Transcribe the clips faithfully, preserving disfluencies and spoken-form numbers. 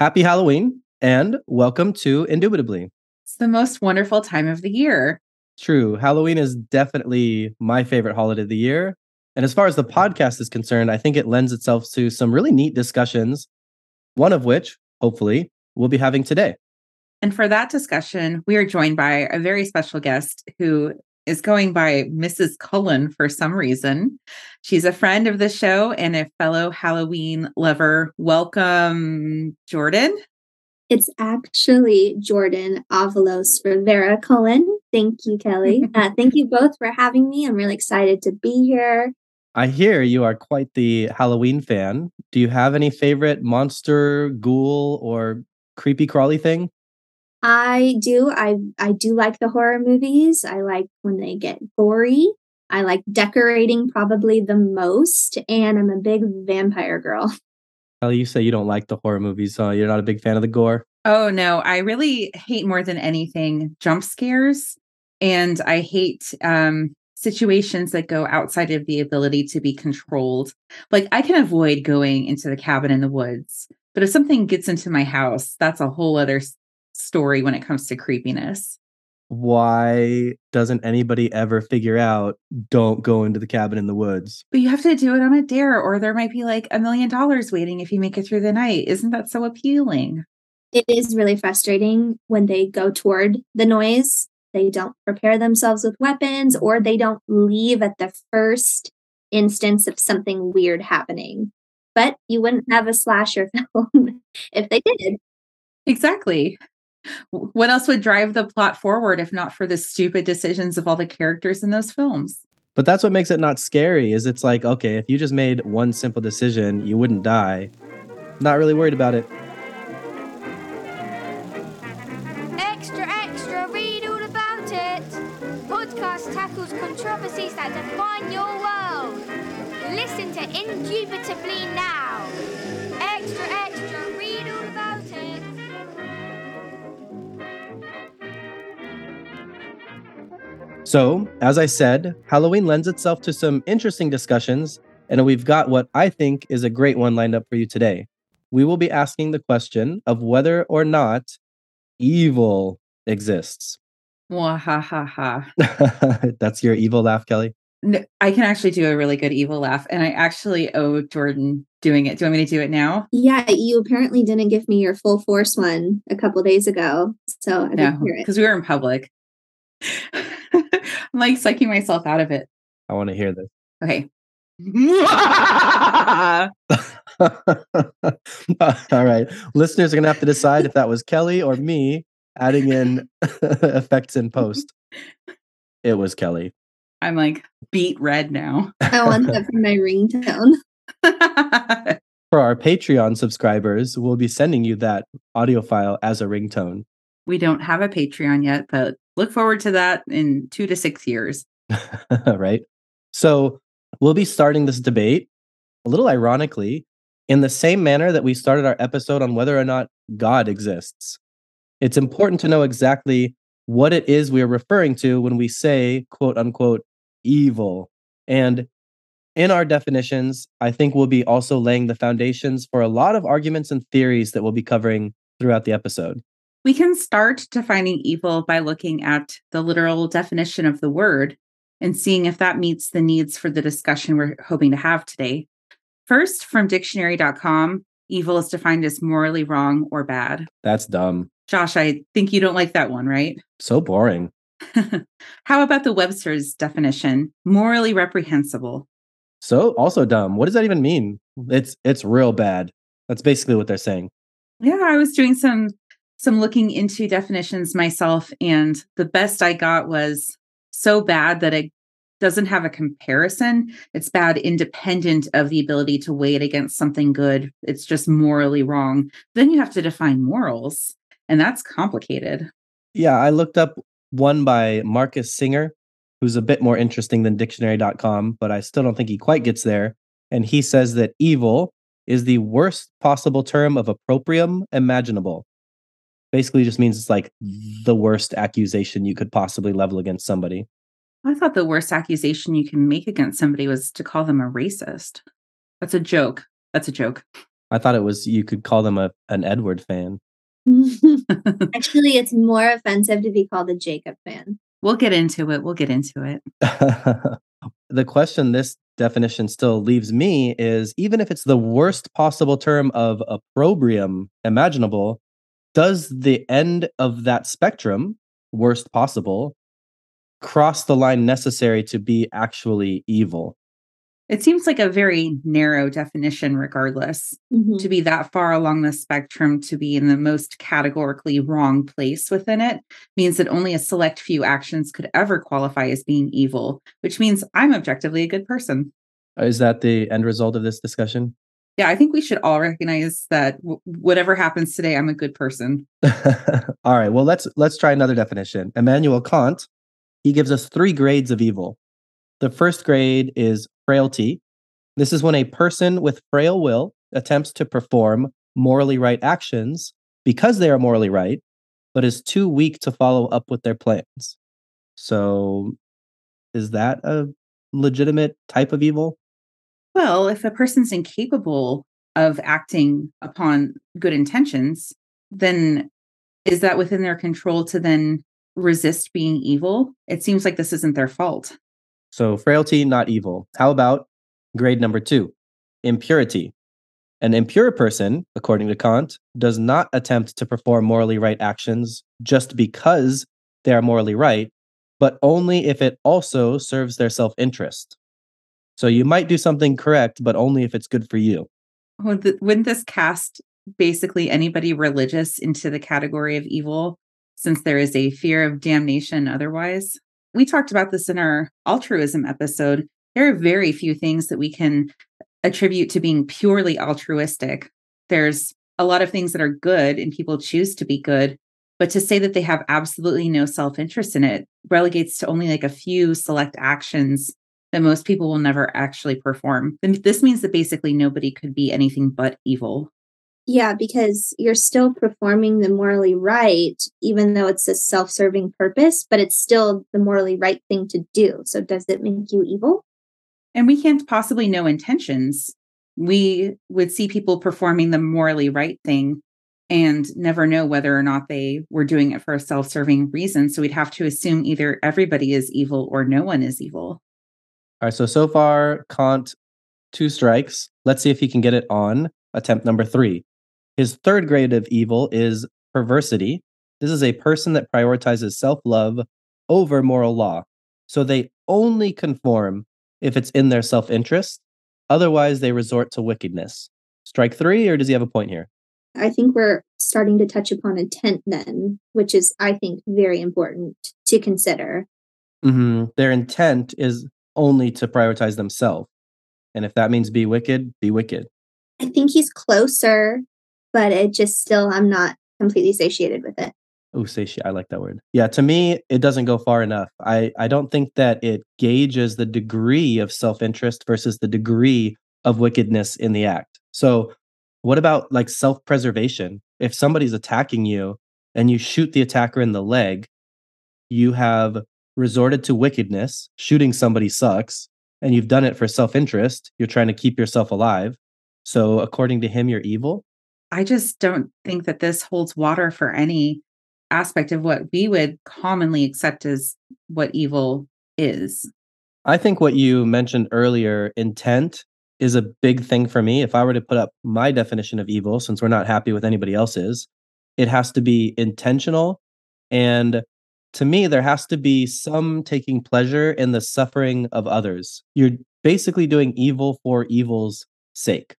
Happy Halloween and welcome to Indubitably. It's the most wonderful time of the year. True. Halloween is definitely my favorite holiday of the year. And as far as the podcast is concerned, I think it lends itself to some really neat discussions, one of which, hopefully, we'll be having today. And for that discussion, we are joined by a very special guest who is going by Missus Cullen for some reason. She's a friend of the show and a fellow Halloween lover. Welcome, Jordan. It's actually Jordan Avalos Rivera Cullen. Thank you, Kelly. Uh, thank you both for having me. I'm really excited to be here. I hear you are quite the Halloween fan. Do you have any favorite monster, ghoul, or creepy crawly thing? I do. I I do like the horror movies. I like when they get gory. I like decorating probably the most, and I'm a big vampire girl. Kelly, you say you don't like the horror movies, so you're not a big fan of the gore? Oh, no. I really hate more than anything jump scares, and I hate um, situations that go outside of the ability to be controlled. Like, I can avoid going into the cabin in the woods, but if something gets into my house, that's a whole other story when it comes to creepiness. Why doesn't anybody ever figure out don't go into the cabin in the woods? But you have to do it on a dare, or there might be like a million dollars waiting if you make it through the night. Isn't that so appealing? It is really frustrating when they go toward the noise. They don't prepare themselves with weapons, or they don't leave at the first instance of something weird happening. But you wouldn't have a slasher film if they did. Exactly. What else would drive the plot forward if not for the stupid decisions of all the characters in those films? But that's what makes it not scary, is it's like, okay, if you just made one simple decision, you wouldn't die. Not really worried about it. Extra, extra, read all about it. Podcast tackles controversies that define your world. Listen to Indubitably now. Extra, extra, read all about it. So, as I said, Halloween lends itself to some interesting discussions, and we've got what I think is a great one lined up for you today. We will be asking the question of whether or not evil exists. Wahahaha. That's your evil laugh, Kelly? No, I can actually do a really good evil laugh, and I actually owe Jordan doing it. Do you want me to do it now? Yeah, you apparently didn't give me your full force one a couple days ago, so I didn't hear it. No, because we were in public. I'm like psyching myself out of it. I want to hear this. Okay. All right. Listeners are going to have to decide if that was Kelly or me adding in effects in post. It was Kelly. I'm like beat red now. I want that for my ringtone. For our Patreon subscribers, we'll be sending you that audio file as a ringtone. We don't have a Patreon yet, but look forward to that in two to six years. Right. So we'll be starting this debate, a little ironically, in the same manner that we started our episode on whether or not God exists. It's important to know exactly what it is we are referring to when we say, quote unquote, evil. And in our definitions, I think we'll be also laying the foundations for a lot of arguments and theories that we'll be covering throughout the episode. We can start defining evil by looking at the literal definition of the word and seeing if that meets the needs for the discussion we're hoping to have today. First, from dictionary dot com, evil is defined as morally wrong or bad. That's dumb. Josh, I think you don't like that one, right? So boring. How about the Webster's definition? Morally reprehensible. So also dumb. What does that even mean? It's it's real bad. That's basically what they're saying. Yeah, I was doing some Some looking into definitions myself, and the best I got was so bad that it doesn't have a comparison. It's bad independent of the ability to weigh it against something good. It's just morally wrong. Then you have to define morals, and that's complicated. Yeah, I looked up one by Marcus Singer, who's a bit more interesting than dictionary dot com, but I still don't think he quite gets there. And he says that evil is the worst possible term of opprobrium imaginable. Basically just means it's like the worst accusation you could possibly level against somebody. I thought the worst accusation you can make against somebody was to call them a racist. That's a joke. That's a joke. I thought it was, you could call them a an Edward fan. Actually, it's more offensive to be called a Jacob fan. We'll get into it. We'll get into it. The question this definition still leaves me is, even if it's the worst possible term of opprobrium imaginable, does the end of that spectrum, worst possible, cross the line necessary to be actually evil? It seems like a very narrow definition, regardless, mm-hmm. to be that far along the spectrum, to be in the most categorically wrong place within it means that only a select few actions could ever qualify as being evil, which means I'm objectively a good person. Is that the end result of this discussion? Yeah, I think we should all recognize that w- whatever happens today, I'm a good person. All right, well, let's let's try another definition. Emmanuel Kant, he gives us three grades of evil. The first grade is frailty. This is when a person with frail will attempts to perform morally right actions because they are morally right, but is too weak to follow up with their plans. So is that a legitimate type of evil? Well, if a person's incapable of acting upon good intentions, then is that within their control to then resist being evil? It seems like this isn't their fault. So frailty, not evil. How about grade number two, impurity? An impure person, according to Kant, does not attempt to perform morally right actions just because they are morally right, but only if it also serves their self-interest. So you might do something correct, but only if it's good for you. Wouldn't this cast basically anybody religious into the category of evil, since there is a fear of damnation otherwise? We talked about this in our altruism episode. There are very few things that we can attribute to being purely altruistic. There's a lot of things that are good and people choose to be good, but to say that they have absolutely no self-interest in it relegates to only like a few select actions that most people will never actually perform. And this means that basically nobody could be anything but evil. Yeah, because you're still performing the morally right, even though it's a self-serving purpose, but it's still the morally right thing to do. So does it make you evil? And we can't possibly know intentions. We would see people performing the morally right thing and never know whether or not they were doing it for a self-serving reason. So we'd have to assume either everybody is evil or no one is evil. All right, so, so far, Kant, two strikes. Let's see if he can get it on attempt number three. His third grade of evil is perversity. This is a person that prioritizes self-love over moral law. So they only conform if it's in their self-interest. Otherwise, they resort to wickedness. Strike three, or does he have a point here? I think we're starting to touch upon intent then, which is, I think, very important to consider. Mm-hmm. Their intent is only to prioritize themselves. And if that means be wicked, be wicked. I think he's closer, but it just still, I'm not completely satiated with it. Oh, satiate. I like that word. Yeah, to me, it doesn't go far enough. I, I don't think that it gauges the degree of self-interest versus the degree of wickedness in the act. So what about like self-preservation? If somebody's attacking you and you shoot the attacker in the leg, you have resorted to wickedness, shooting somebody sucks, and you've done it for self-interest. You're trying to keep yourself alive. So according to him, you're evil? I just don't think that this holds water for any aspect of what we would commonly accept as what evil is. I think what you mentioned earlier, intent, is a big thing for me. If I were to put up my definition of evil, since we're not happy with anybody else's, it has to be intentional. And to me, there has to be some taking pleasure in the suffering of others. You're basically doing evil for evil's sake.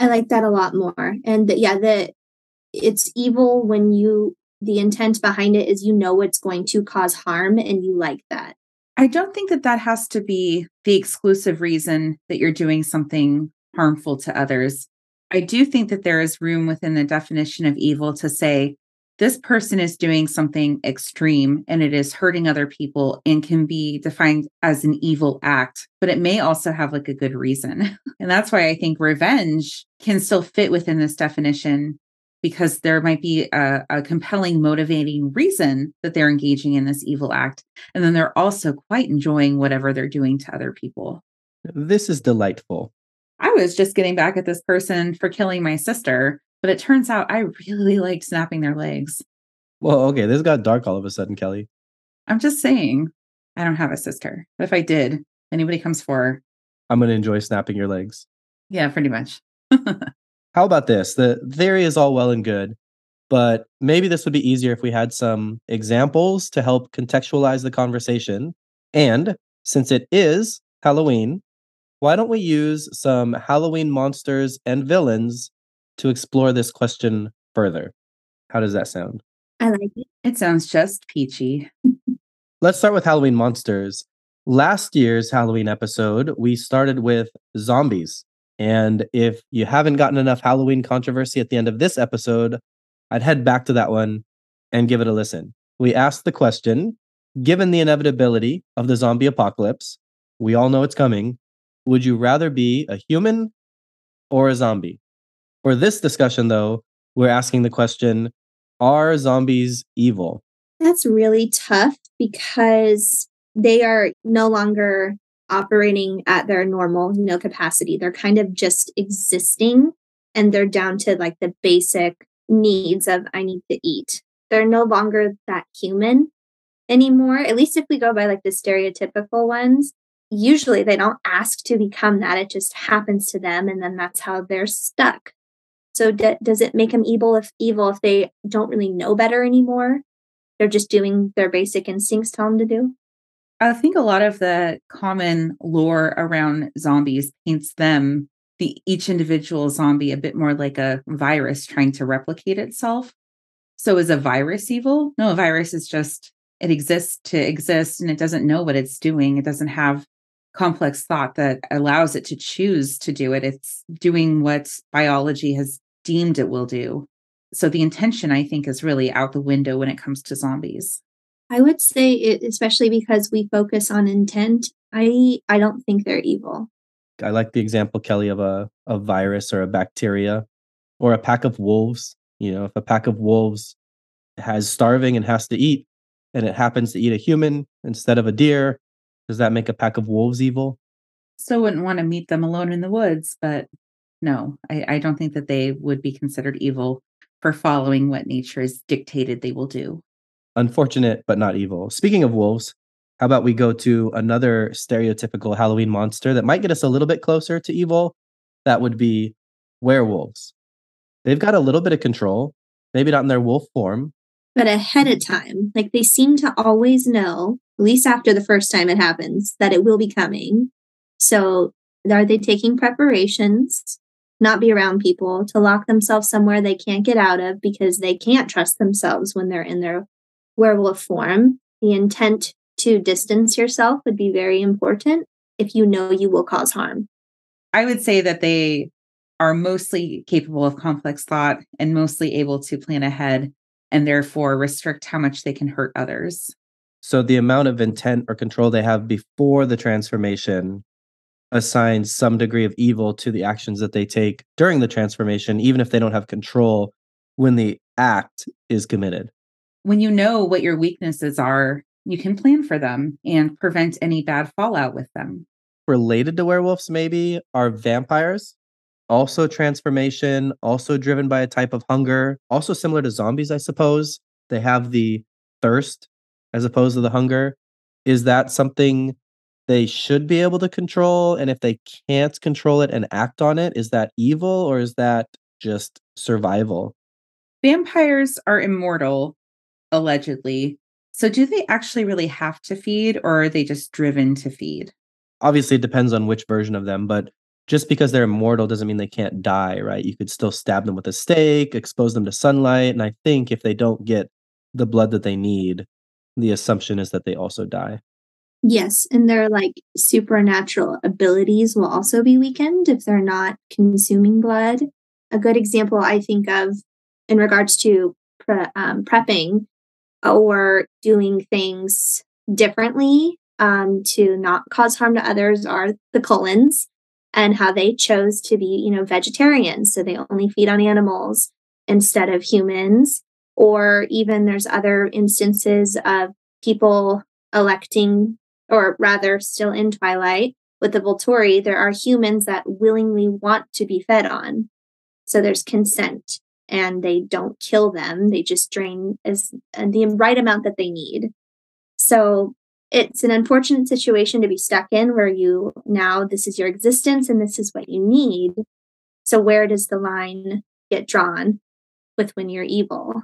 I like that a lot more. And the, yeah, the, it's evil when you, the intent behind it is, you know, it's going to cause harm and you like that. I don't think that that has to be the exclusive reason that you're doing something harmful to others. I do think that there is room within the definition of evil to say, this person is doing something extreme and it is hurting other people and can be defined as an evil act, but it may also have like a good reason. And that's why I think revenge can still fit within this definition, because there might be a, a compelling, motivating reason that they're engaging in this evil act. And then they're also quite enjoying whatever they're doing to other people. This is delightful. I was just getting back at this person for killing my sister, but it turns out I really liked snapping their legs. Well, okay, this got dark all of a sudden, Kelly. I'm just saying, I don't have a sister. But if I did, anybody comes for her, I'm going to enjoy snapping your legs. Yeah, pretty much. How about this? The theory is all well and good, but maybe this would be easier if we had some examples to help contextualize the conversation. And since it is Halloween, why don't we use some Halloween monsters and villains to explore this question further? How does that sound? I like it. It sounds just peachy. Let's start with Halloween monsters. Last year's Halloween episode, we started with zombies. And if you haven't gotten enough Halloween controversy at the end of this episode, I'd head back to that one and give it a listen. We asked the question, given the inevitability of the zombie apocalypse, we all know it's coming, would you rather be a human or a zombie? For this discussion, though, we're asking the question, are zombies evil? That's really tough because they are no longer operating at their normal, you know, capacity. They're kind of just existing and they're down to like the basic needs of I need to eat. They're no longer that human anymore. At least if we go by like the stereotypical ones, usually they don't ask to become that. It just happens to them. And then that's how they're stuck. So d- does it make them evil if evil if they don't really know better anymore? They're just doing their basic instincts tell them to do. I think a lot of the common lore around zombies paints them, the each individual zombie, a bit more like a virus trying to replicate itself. So is a virus evil? No, a virus is just, it exists to exist and it doesn't know what it's doing. It doesn't have complex thought that allows it to choose to do it. It's doing what biology has deemed it will do. So the intention, I think, is really out the window when it comes to zombies. I would say it, especially because we focus on intent, I I don't think they're evil. I like the example, Kelly, of a, a virus or a bacteria or a pack of wolves. You know, if a pack of wolves has starving and has to eat and it happens to eat a human instead of a deer, does that make a pack of wolves evil? Still wouldn't want to meet them alone in the woods, but no, I, I don't think that they would be considered evil for following what nature has dictated they will do. Unfortunate, but not evil. Speaking of wolves, how about we go to another stereotypical Halloween monster that might get us a little bit closer to evil? That would be werewolves. They've got a little bit of control, maybe not in their wolf form. But ahead of time, like they seem to always know, at least after the first time it happens, that it will be coming. So are they taking preparations, not be around people, to lock themselves somewhere they can't get out of because they can't trust themselves when they're in their werewolf form? The intent to distance yourself would be very important if you know you will cause harm. I would say that they are mostly capable of complex thought and mostly able to plan ahead and therefore restrict how much they can hurt others. So the amount of intent or control they have before the transformation assigns some degree of evil to the actions that they take during the transformation, even if they don't have control when the act is committed. When you know what your weaknesses are, you can plan for them and prevent any bad fallout with them. Related to werewolves, maybe, are vampires. Also transformation, also driven by a type of hunger, also similar to zombies, I suppose. They have the thirst as opposed to the hunger. Is that something they should be able to control? And if they can't control it and act on it, is that evil or is that just survival? Vampires are immortal, allegedly. So do they actually really have to feed or are they just driven to feed? Obviously, it depends on which version of them, but just because they're immortal doesn't mean they can't die, right? You could still stab them with a stake, expose them to sunlight. And I think if they don't get the blood that they need, the assumption is that they also die. Yes. And their like supernatural abilities will also be weakened if they're not consuming blood. A good example I think of in regards to pre- um, prepping or doing things differently um, to not cause harm to others are the Cullens and how they chose to be, you know, vegetarians. So they only feed on animals instead of humans. Or even there's other instances of people electing, or rather still in Twilight, with the Volturi, there are humans that willingly want to be fed on. So there's consent, and they don't kill them. They just drain as the right amount that they need. So it's an unfortunate situation to be stuck in where you now, this is your existence and this is what you need. So where does the line get drawn with when you're evil?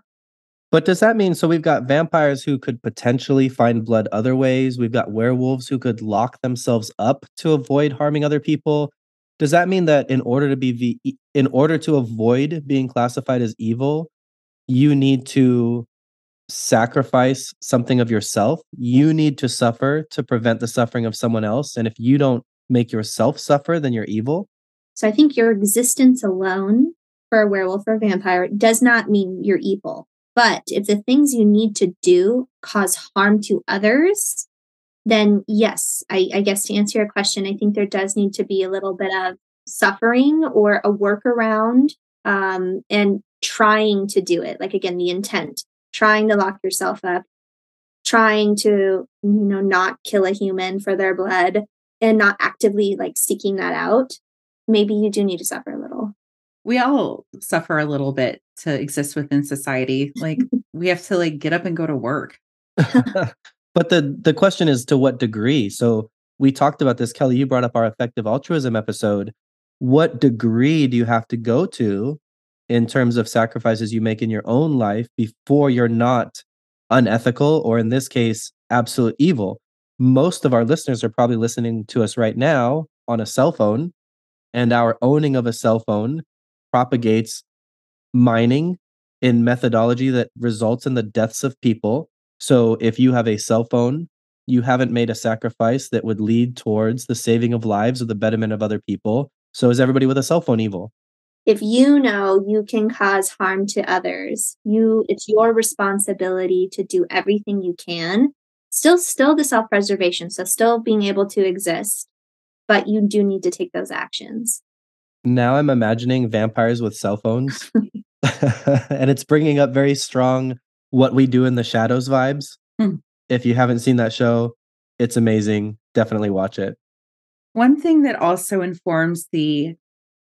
But does that mean, so we've got vampires who could potentially find blood other ways. We've got werewolves who could lock themselves up to avoid harming other people. Does that mean that in order to be, in order to avoid being classified as evil, you need to sacrifice something of yourself? You need to suffer to prevent the suffering of someone else. And if you don't make yourself suffer, then you're evil. So I think your existence alone for a werewolf or a vampire does not mean you're evil. But if the things you need to do cause harm to others, then yes, I, I guess to answer your question, I think there does need to be a little bit of suffering or a workaround um, and trying to do it. Like, again, the intent, trying to lock yourself up, trying to, you know, not kill a human for their blood and not actively like seeking that out. Maybe you do need to suffer a little. We all suffer a little bit to exist within society. Like we have to like get up and go to work. But the, the question is to what degree? So we talked about this, Kelly, you brought up our effective altruism episode. What degree do you have to go to in terms of sacrifices you make in your own life before you're not unethical, or in this case, absolute evil? Most of our listeners are probably listening to us right now on a cell phone, and our owning of a cell phone propagates mining in methodology that results in the deaths of people. So if you have a cell phone, you haven't made a sacrifice that would lead towards the saving of lives or the betterment of other people. So is everybody with a cell phone evil? If you know you can cause harm to others, you it's your responsibility to do everything you can. Still, still the self-preservation, so still being able to exist, but you do need to take those actions. Now I'm imagining vampires with cell phones, and it's bringing up very strong What We Do in the Shadows vibes. Hmm. If you haven't seen that show, it's amazing. Definitely watch it. One thing that also informs the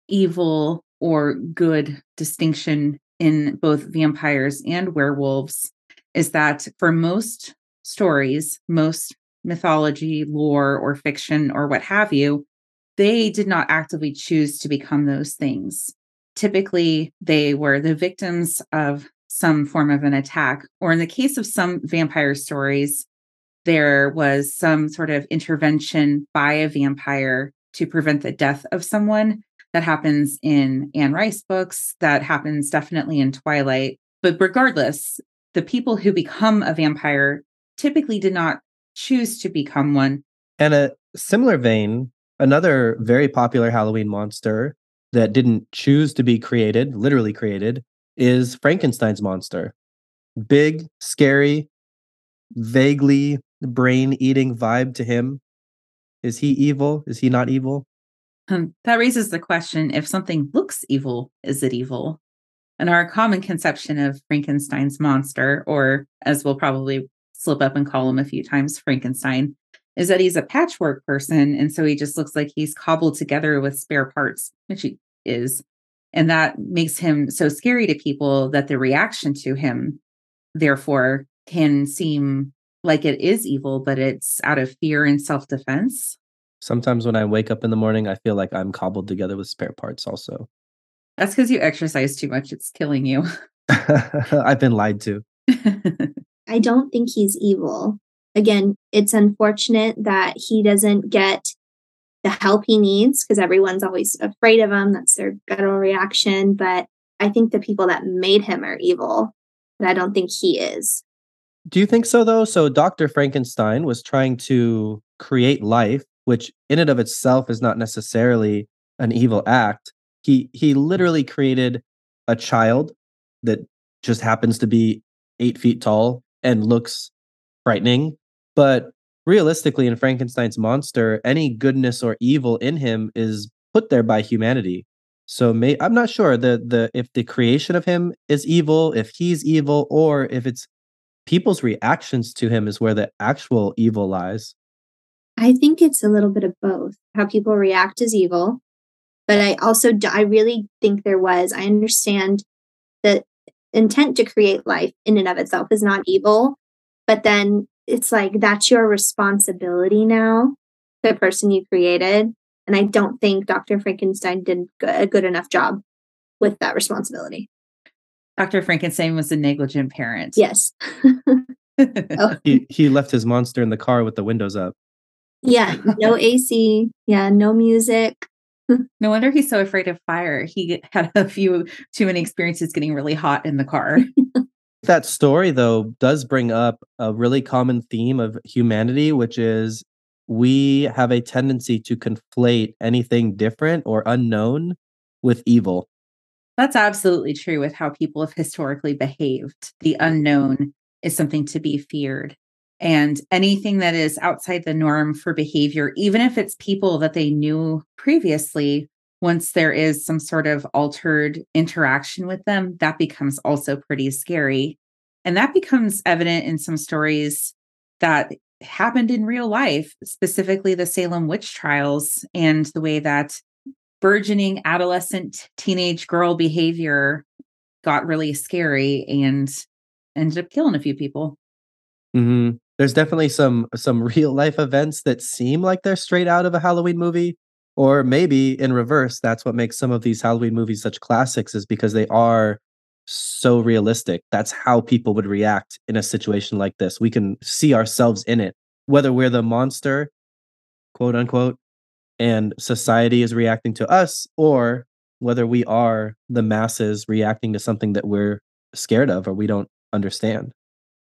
evil or good distinction in both vampires and werewolves is that for most stories, most mythology, lore, or fiction, or what have you, they did not actively choose to become those things. Typically, they were the victims of some form of an attack, or in the case of some vampire stories, there was some sort of intervention by a vampire to prevent the death of someone. That happens in Anne Rice books, that happens definitely in Twilight. But regardless, the people who become a vampire typically did not choose to become one. And a similar vein, another very popular Halloween monster that didn't choose to be created, literally created, is Frankenstein's monster. Big, scary, vaguely brain-eating vibe to him. Is he evil? Is he not evil? Um, that raises the question, if something looks evil, is it evil? And our common conception of Frankenstein's monster, or as we'll probably slip up and call him a few times, Frankenstein, is that he's a patchwork person, and so he just looks like he's cobbled together with spare parts, which he is. And that makes him so scary to people that the reaction to him, therefore, can seem like it is evil, but it's out of fear and self-defense. Sometimes when I wake up in the morning, I feel like I'm cobbled together with spare parts also. That's because you exercise too much. It's killing you. I've been lied to. I don't think he's evil. Again, it's unfortunate that he doesn't get the help he needs because everyone's always afraid of him. That's their guttural reaction. But I think the people that made him are evil, but I don't think he is. Do you think so, though? So Doctor Frankenstein was trying to create life, which in and of itself is not necessarily an evil act. He he literally created a child that just happens to be eight feet tall and looks frightening. But realistically, in Frankenstein's monster, any goodness or evil in him is put there by humanity. So may, I'm not sure the the if the creation of him is evil, if he's evil, or if it's people's reactions to him is where the actual evil lies. I think it's a little bit of both. How people react is evil, but I also, I really think there was, I understand that intent to create life in and of itself is not evil, but then it's like, that's your responsibility now, the person you created. And I don't think Doctor Frankenstein did a good enough job with that responsibility. Doctor Frankenstein was a negligent parent. Yes. oh. he, he left his monster in the car with the windows up. Yeah. No A C. Yeah. No music. No wonder he's so afraid of fire. He had a few too many experiences getting really hot in the car. That story, though, does bring up a really common theme of humanity, which is we have a tendency to conflate anything different or unknown with evil. That's absolutely true with how people have historically behaved. The unknown is something to be feared. And anything that is outside the norm for behavior, even if it's people that they knew previously, once there is some sort of altered interaction with them, that becomes also pretty scary. And that becomes evident in some stories that happened in real life, specifically the Salem witch trials and the way that burgeoning adolescent teenage girl behavior got really scary and ended up killing a few people. Mm-hmm. There's definitely some some real life events that seem like they're straight out of a Halloween movie, or maybe in reverse. That's what makes some of these Halloween movies such classics, is because they are so realistic. That's how people would react in a situation like this. We can see ourselves in it, whether we're the monster, quote unquote, and society is reacting to us, or whether we are the masses reacting to something that we're scared of or we don't understand.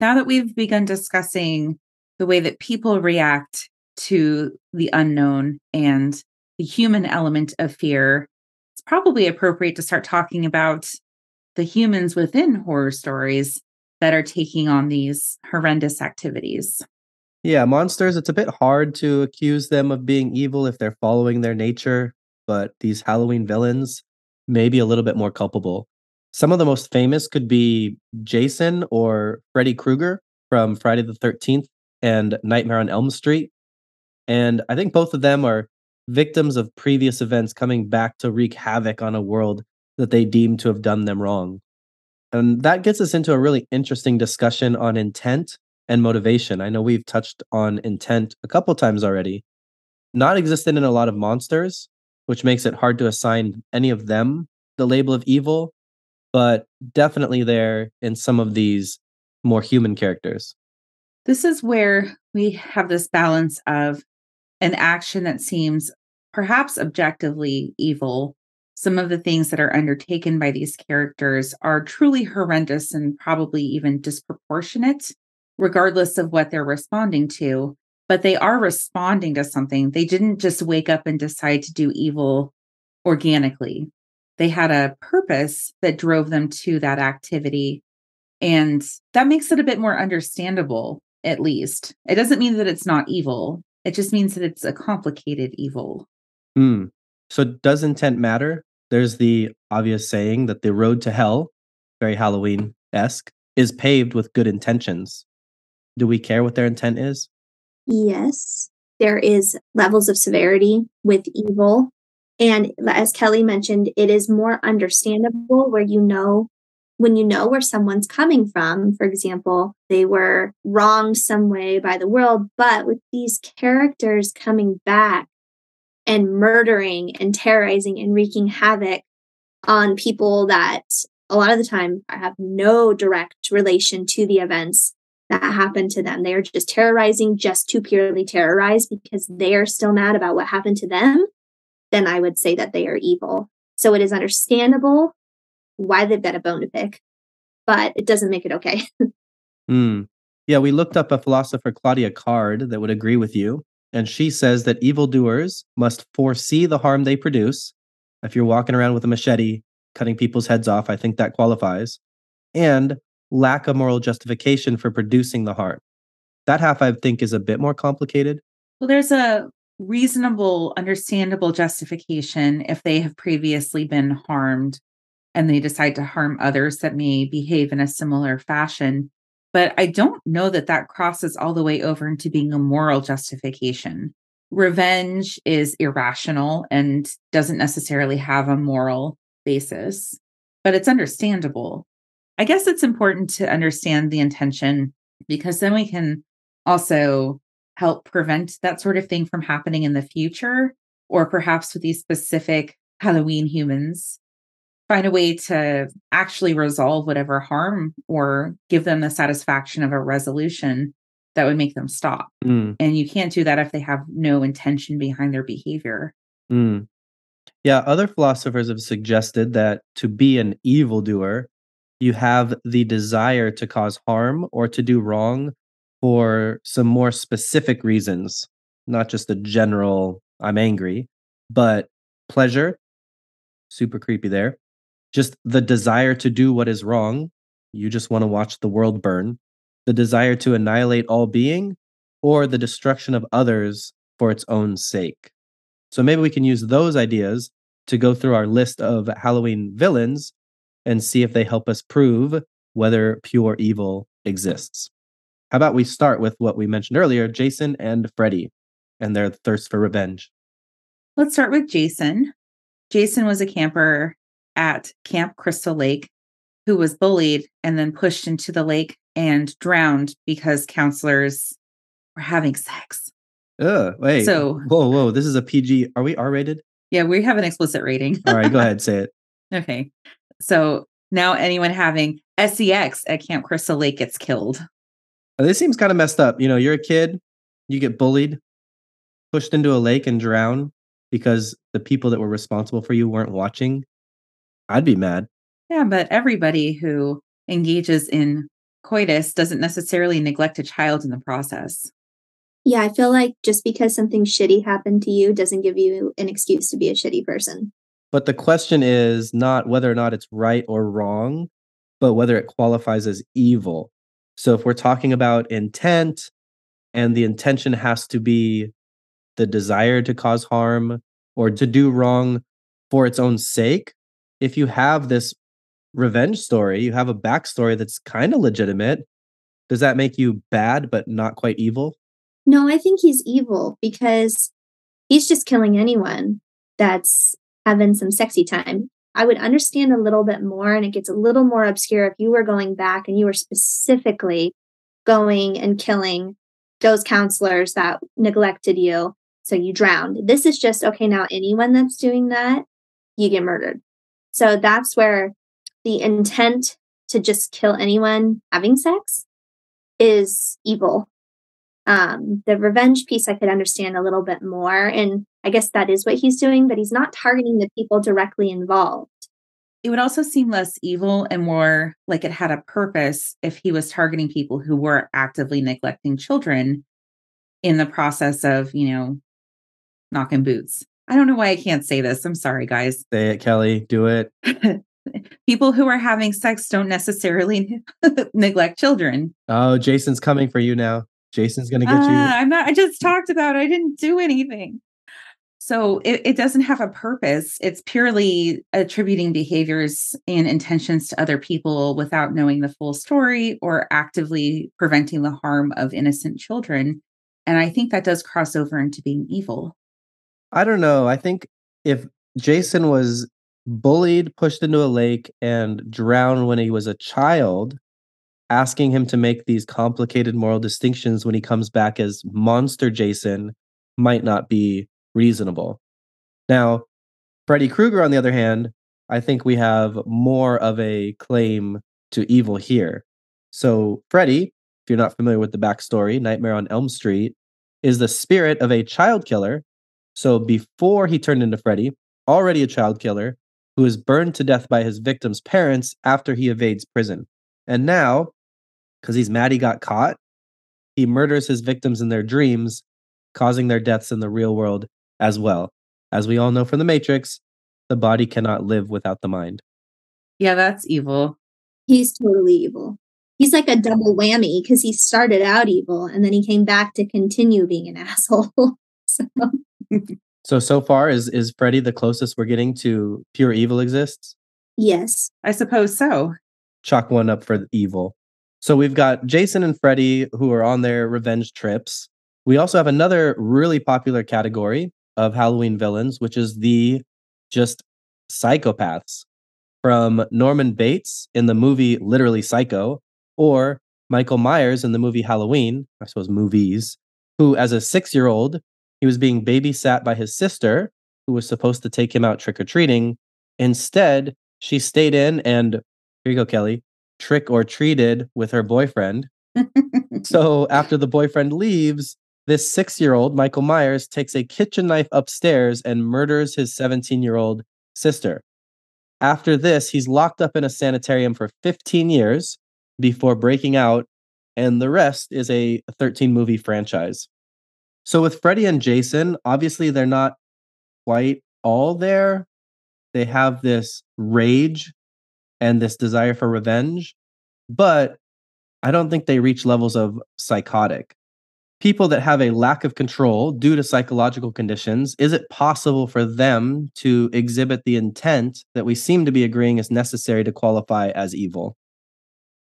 Now that we've begun discussing the way that people react to the unknown and the human element of fear, it's probably appropriate to start talking about the humans within horror stories that are taking on these horrendous activities. Yeah, monsters, it's a bit hard to accuse them of being evil if they're following their nature, but these Halloween villains may be a little bit more culpable. Some of the most famous could be Jason or Freddy Krueger from Friday the thirteenth and Nightmare on Elm Street. And I think both of them are victims of previous events coming back to wreak havoc on a world that they deem to have done them wrong. And that gets us into a really interesting discussion on intent and motivation. I know we've touched on intent a couple times already. Not existent in a lot of monsters, which makes it hard to assign any of them the label of evil, but definitely there in some of these more human characters. This is where we have this balance of an action that seems perhaps objectively evil. Some of the things that are undertaken by these characters are truly horrendous and probably even disproportionate, regardless of what they're responding to. But they are responding to something. They didn't just wake up and decide to do evil organically. They had a purpose that drove them to that activity. And that makes it a bit more understandable, at least. It doesn't mean that it's not evil. It just means that it's a complicated evil. Mm. So does intent matter? There's the obvious saying that the road to hell, very Halloween-esque, is paved with good intentions. Do we care what their intent is? Yes. There is levels of severity with evil. And as Kelly mentioned, it is more understandable where you know, when you know where someone's coming from. For example, they were wronged some way by the world, but with these characters coming back and murdering and terrorizing and wreaking havoc on people that a lot of the time have no direct relation to the events that happened to them. They are just terrorizing just to purely terrorize because they are still mad about what happened to them. Then I would say that they are evil. So it is understandable why they've got a bone to pick, but it doesn't make it okay. mm. Yeah, we looked up a philosopher, Claudia Card, that would agree with you. And she says that evildoers must foresee the harm they produce. If you're walking around with a machete, cutting people's heads off, I think that qualifies. And lack a moral justification for producing the harm. That half, I think, is a bit more complicated. Well, there's a reasonable, understandable justification if they have previously been harmed and they decide to harm others that may behave in a similar fashion. but I don't know that that crosses all the way over into being a moral justification. Revenge is irrational and doesn't necessarily have a moral basis, but it's understandable. I guess it's important to understand the intention, because then we can also help prevent that sort of thing from happening in the future, or perhaps with these specific Halloween humans, find a way to actually resolve whatever harm or give them the satisfaction of a resolution that would make them stop. Mm. And you can't do that if they have no intention behind their behavior. Mm. Yeah, other philosophers have suggested that to be an evildoer, you have the desire to cause harm or to do wrong for some more specific reasons, not just the general, I'm angry, but pleasure, super creepy there, just the desire to do what is wrong, you just want to watch the world burn, the desire to annihilate all being, or the destruction of others for its own sake. So maybe we can use those ideas to go through our list of Halloween villains and see if they help us prove whether pure evil exists. How about we start with what we mentioned earlier, Jason and Freddy and their thirst for revenge? Let's start with Jason. Jason was a camper at Camp Crystal Lake who was bullied and then pushed into the lake and drowned because counselors were having sex. Ugh, wait. So, whoa, whoa, this is a P G. Are we R-rated? Yeah, we have an explicit rating. All right, go ahead, say it. Okay. So now anyone having sex at Camp Crystal Lake gets killed. This seems kind of messed up. You know, you're a kid, you get bullied, pushed into a lake and drown because the people that were responsible for you weren't watching. I'd be mad. Yeah, but everybody who engages in coitus doesn't necessarily neglect a child in the process. Yeah, I feel like just because something shitty happened to you doesn't give you an excuse to be a shitty person. But the question is not whether or not it's right or wrong, but whether it qualifies as evil. So if we're talking about intent, and the intention has to be the desire to cause harm or to do wrong for its own sake, if you have this revenge story, you have a backstory that's kind of legitimate, does that make you bad but not quite evil? No, I think he's evil because he's just killing anyone that's having some sexy time. I would understand a little bit more, and it gets a little more obscure if you were going back and you were specifically going and killing those counselors that neglected you, so you drowned. This is just, okay, now anyone that's doing that, you get murdered. So that's where the intent to just kill anyone having sex is evil. Um, the revenge piece I could understand a little bit more. And I guess that is what he's doing, but he's not targeting the people directly involved. It would also seem less evil and more like it had a purpose if he was targeting people who were actively neglecting children in the process of, you know, knocking boots. I don't know why I can't say this. I'm sorry, guys. Say it, Kelly. Do it. People who are having sex don't necessarily neglect children. Oh, Jason's coming for you now. Jason's going to get uh, you. I'm not, I just talked about it. I didn't do anything. So it, it doesn't have a purpose. It's purely attributing behaviors and intentions to other people without knowing the full story or actively preventing the harm of innocent children. And I think that does cross over into being evil. I don't know. I think if Jason was bullied, pushed into a lake, and drowned when he was a child, asking him to make these complicated moral distinctions when he comes back as Monster Jason might not be reasonable. Now, Freddy Krueger, on the other hand, I think we have more of a claim to evil here. So Freddy, if you're not familiar with the backstory, Nightmare on Elm Street, is the spirit of a child killer. So before he turned into Freddy, already a child killer, who is burned to death by his victim's parents after he evades prison. And now, because he's mad he got caught, he murders his victims in their dreams, causing their deaths in the real world as well. As we all know from The Matrix, the body cannot live without the mind. Yeah, that's evil. He's totally evil. He's like a double whammy because he started out evil and then he came back to continue being an asshole. so. so, so far, is, is Freddy the closest we're getting to pure evil exists? Yes. I suppose so. Chalk one up for evil. So we've got Jason and Freddy who are on their revenge trips. We also have another really popular category of Halloween villains, which is the just psychopaths, from Norman Bates in the movie literally Psycho, or Michael Myers in the movie Halloween, I suppose movies, who as a six-year-old, he was being babysat by his sister, who was supposed to take him out trick-or-treating. Instead, she stayed in and, here you go, Kelly, trick-or-treated with her boyfriend. So after the boyfriend leaves, this six-year-old, Michael Myers, takes a kitchen knife upstairs and murders his seventeen-year-old sister. After this, he's locked up in a sanitarium for fifteen years before breaking out, and the rest is a thirteen-movie franchise. So with Freddy and Jason, obviously they're not quite all there. They have this rage and this desire for revenge, but I don't think they reach levels of psychotic. People that have a lack of control due to psychological conditions, is it possible for them to exhibit the intent that we seem to be agreeing is necessary to qualify as evil?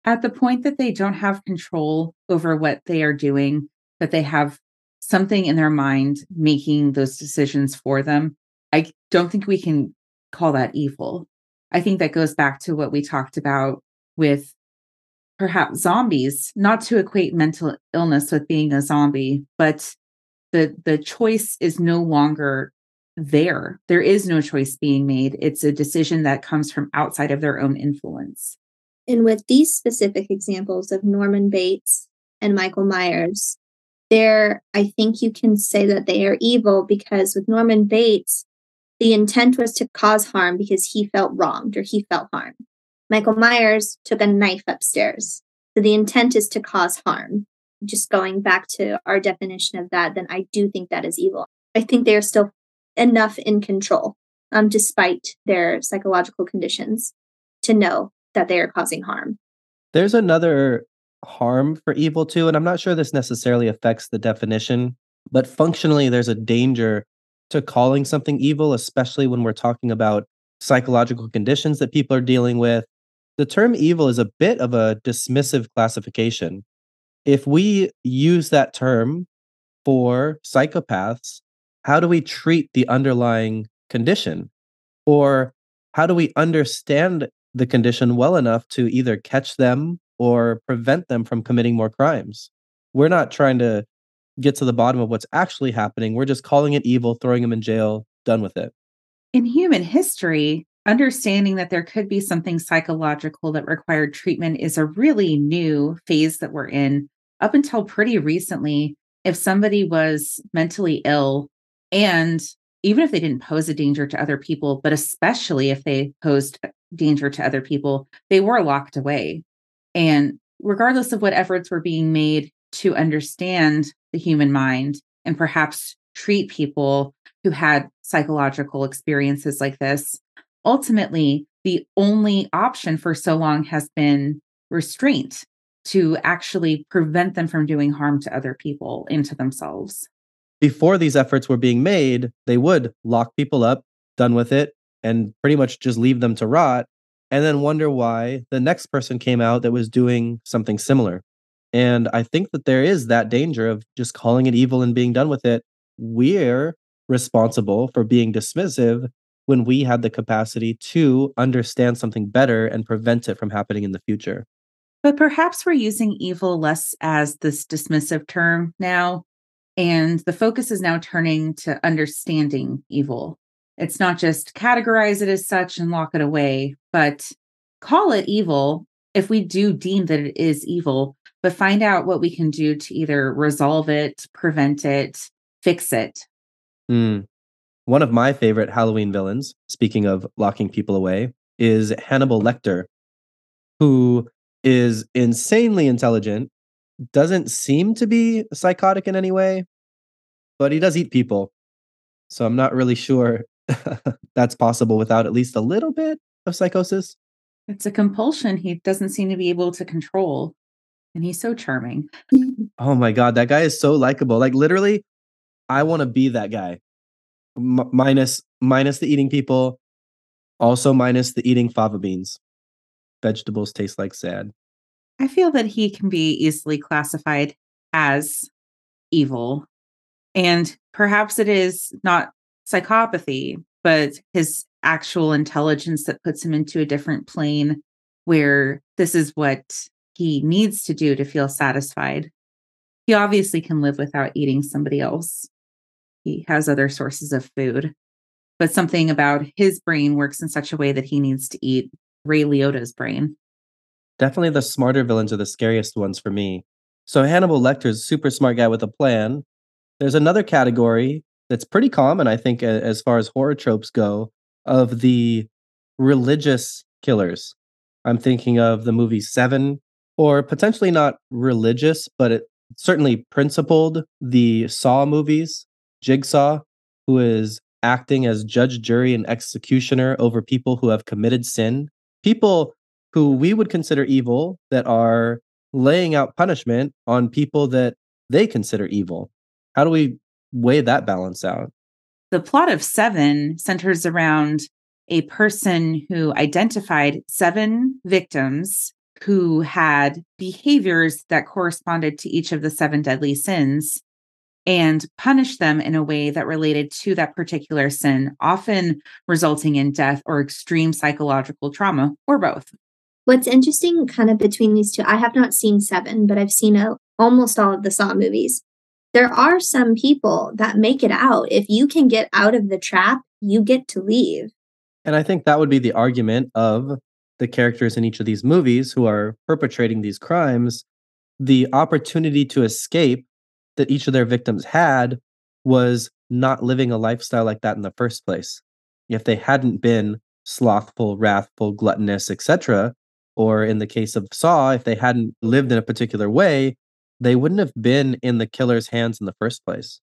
At the point that they don't have control over what they are doing, but they have something in their mind making those decisions for them, I don't think we can call that evil. I think that goes back to what we talked about with perhaps zombies, not to equate mental illness with being a zombie, but the the choice is no longer there. There is no choice being made. It's a decision that comes from outside of their own influence. And with these specific examples of Norman Bates and Michael Myers, there, I think you can say that they are evil, because with Norman Bates, the intent was to cause harm because he felt wronged or he felt harmed. Michael Myers took a knife upstairs. So the intent is to cause harm. Just going back to our definition of that, then I do think that is evil. I think they are still enough in control, um, despite their psychological conditions, to know that they are causing harm. There's another harm for evil too, and I'm not sure this necessarily affects the definition, but functionally there's a danger to calling something evil, especially when we're talking about psychological conditions that people are dealing with. The term evil is a bit of a dismissive classification. If we use that term for psychopaths, how do we treat the underlying condition? Or how do we understand the condition well enough to either catch them or prevent them from committing more crimes? We're not trying to get to the bottom of what's actually happening. We're just calling it evil, throwing them in jail, done with it. In human history, understanding that there could be something psychological that required treatment is a really new phase that we're in. Up until pretty recently, if somebody was mentally ill, and even if they didn't pose a danger to other people, but especially if they posed danger to other people, they were locked away. And regardless of what efforts were being made to understand the human mind and perhaps treat people who had psychological experiences like this, ultimately, the only option for so long has been restraint, to actually prevent them from doing harm to other people and to themselves. Before these efforts were being made, they would lock people up, done with it, and pretty much just leave them to rot, and then wonder why the next person came out that was doing something similar. And I think that there is that danger of just calling it evil and being done with it. We're responsible for being dismissive when we had the capacity to understand something better and prevent it from happening in the future. But perhaps we're using evil less as this dismissive term now, and the focus is now turning to understanding evil. It's not just categorize it as such and lock it away, but call it evil if we do deem that it is evil, but find out what we can do to either resolve it, prevent it, fix it. Mm. One of my favorite Halloween villains, speaking of locking people away, is Hannibal Lecter, who is insanely intelligent, doesn't seem to be psychotic in any way, but he does eat people. So I'm not really sure that's possible without at least a little bit of psychosis. It's a compulsion he doesn't seem to be able to control. And he's so charming. Oh my God, that guy is so likable. Like literally, I want to be that guy. M- minus, minus the eating people. Also minus the eating fava beans. Vegetables taste like sad. I feel that he can be easily classified as evil. And perhaps it is not psychopathy, but his actual intelligence that puts him into a different plane where this is what he needs to do to feel satisfied. He obviously can live without eating somebody else. He has other sources of food, but something about his brain works in such a way that he needs to eat Ray Liotta's brain. Definitely the smarter villains are the scariest ones for me. So Hannibal Lecter's super smart guy with a plan. There's another category that's pretty common, I think, as far as horror tropes go, of the religious killers. I'm thinking of the movie Seven, or potentially not religious, but it certainly principled, the Saw movies. Jigsaw, who is acting as judge, jury, and executioner over people who have committed sin. People who we would consider evil that are laying out punishment on people that they consider evil. How do we weigh that balance out? The plot of Seven centers around a person who identified seven victims who had behaviors that corresponded to each of the seven deadly sins, and punish them in a way that related to that particular sin, often resulting in death or extreme psychological trauma, or both. What's interesting kind of between these two, I have not seen Seven, but I've seen a, almost all of the Saw movies. There are some people that make it out. If you can get out of the trap, you get to leave. And I think that would be the argument of the characters in each of these movies who are perpetrating these crimes. The opportunity to escape that each of their victims had was not living a lifestyle like that in the first place. If they hadn't been slothful, wrathful, gluttonous, et cetera, or in the case of Saw, if they hadn't lived in a particular way, they wouldn't have been in the killer's hands in the first place.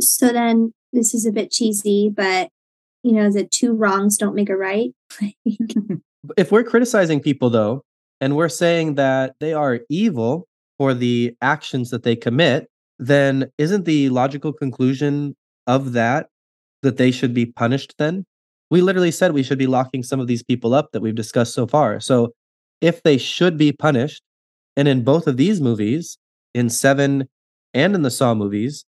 So then, this is a bit cheesy, but, you know, the two wrongs don't make a right. If we're criticizing people, though, and we're saying that they are evil for the actions that they commit, then isn't the logical conclusion of that that they should be punished then? We literally said we should be locking some of these people up that we've discussed so far. So if they should be punished, and in both of these movies, in Seven and in the Saw movies,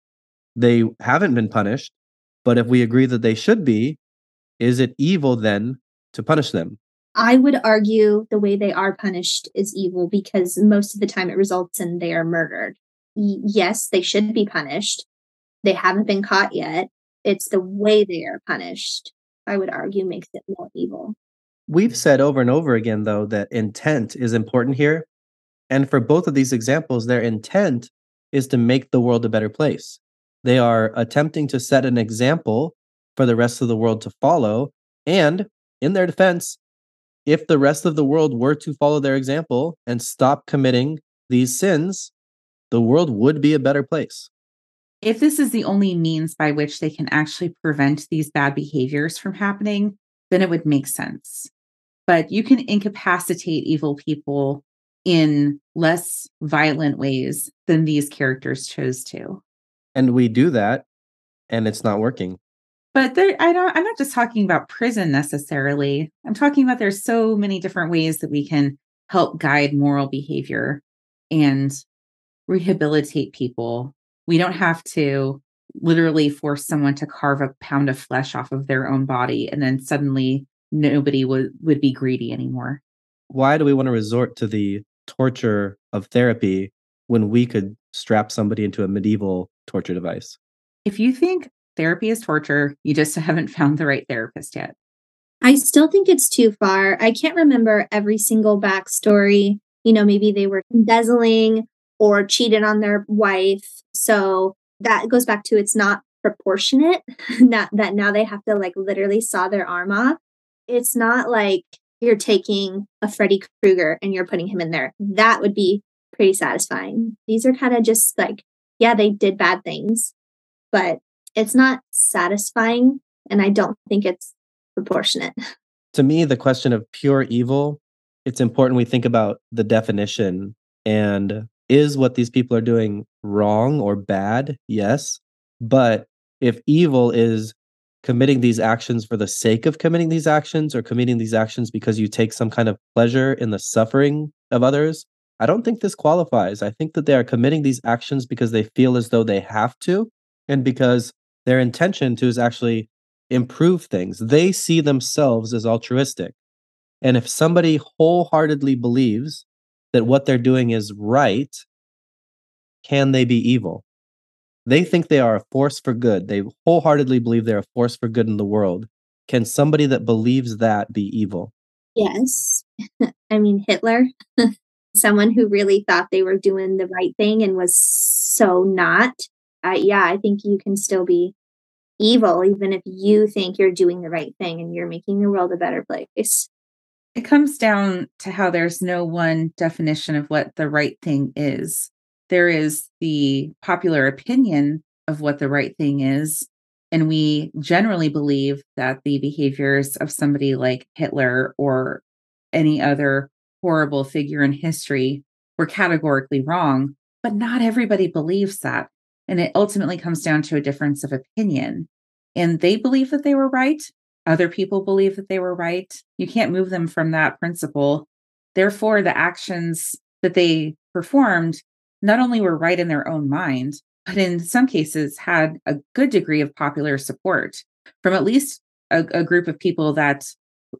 they haven't been punished, but if we agree that they should be, is it evil then to punish them? I would argue the way they are punished is evil because most of the time it results in they are murdered. Yes, they should be punished. They haven't been caught yet. It's the way they are punished, I would argue, makes it more evil. We've said over and over again, though, that intent is important here. And for both of these examples, their intent is to make the world a better place. They are attempting to set an example for the rest of the world to follow. And in their defense, if the rest of the world were to follow their example and stop committing these sins, the world would be a better place. If this is the only means by which they can actually prevent these bad behaviors from happening, then it would make sense. But you can incapacitate evil people in less violent ways than these characters chose to. And we do that, and it's not working. But there, I don't, I'm not just talking about prison necessarily. I'm talking about there's so many different ways that we can help guide moral behavior and rehabilitate people. We don't have to literally force someone to carve a pound of flesh off of their own body and then suddenly nobody would, would be greedy anymore. Why do we want to resort to the torture of therapy when we could strap somebody into a medieval torture device? If you think therapy is torture, you just haven't found the right therapist yet. I still think it's too far. I can't remember every single backstory. You know, maybe they were embezzling or cheated on their wife. So that goes back to it's not proportionate that, that now they have to like literally saw their arm off. It's not like you're taking a Freddy Krueger and you're putting him in there. That would be pretty satisfying. These are kind of just like, yeah, they did bad things, but it's not satisfying. And I don't think it's proportionate. To me, the question of pure evil, it's important we think about the definition. And is what these people are doing wrong or bad? Yes. But if evil is committing these actions for the sake of committing these actions or committing these actions because you take some kind of pleasure in the suffering of others, I don't think this qualifies. I think that they are committing these actions because they feel as though they have to, and because their intention to is actually improve things. They see themselves as altruistic. And if somebody wholeheartedly believes that what they're doing is right, can they be evil? They think they are a force for good. They wholeheartedly believe they're a force for good in the world. Can somebody that believes that be evil? Yes. I mean, Hitler, someone who really thought they were doing the right thing and was so not. Uh, yeah, I think you can still be evil, even if you think you're doing the right thing and you're making the world a better place. It comes down to how there's no one definition of what the right thing is. There is the popular opinion of what the right thing is. And we generally believe that the behaviors of somebody like Hitler or any other horrible figure in history were categorically wrong, but not everybody believes that. And it ultimately comes down to a difference of opinion. And they believe that they were right. Other people believe that they were right. You can't move them from that principle. Therefore, the actions that they performed not only were right in their own mind, but in some cases had a good degree of popular support from at least a, a group of people that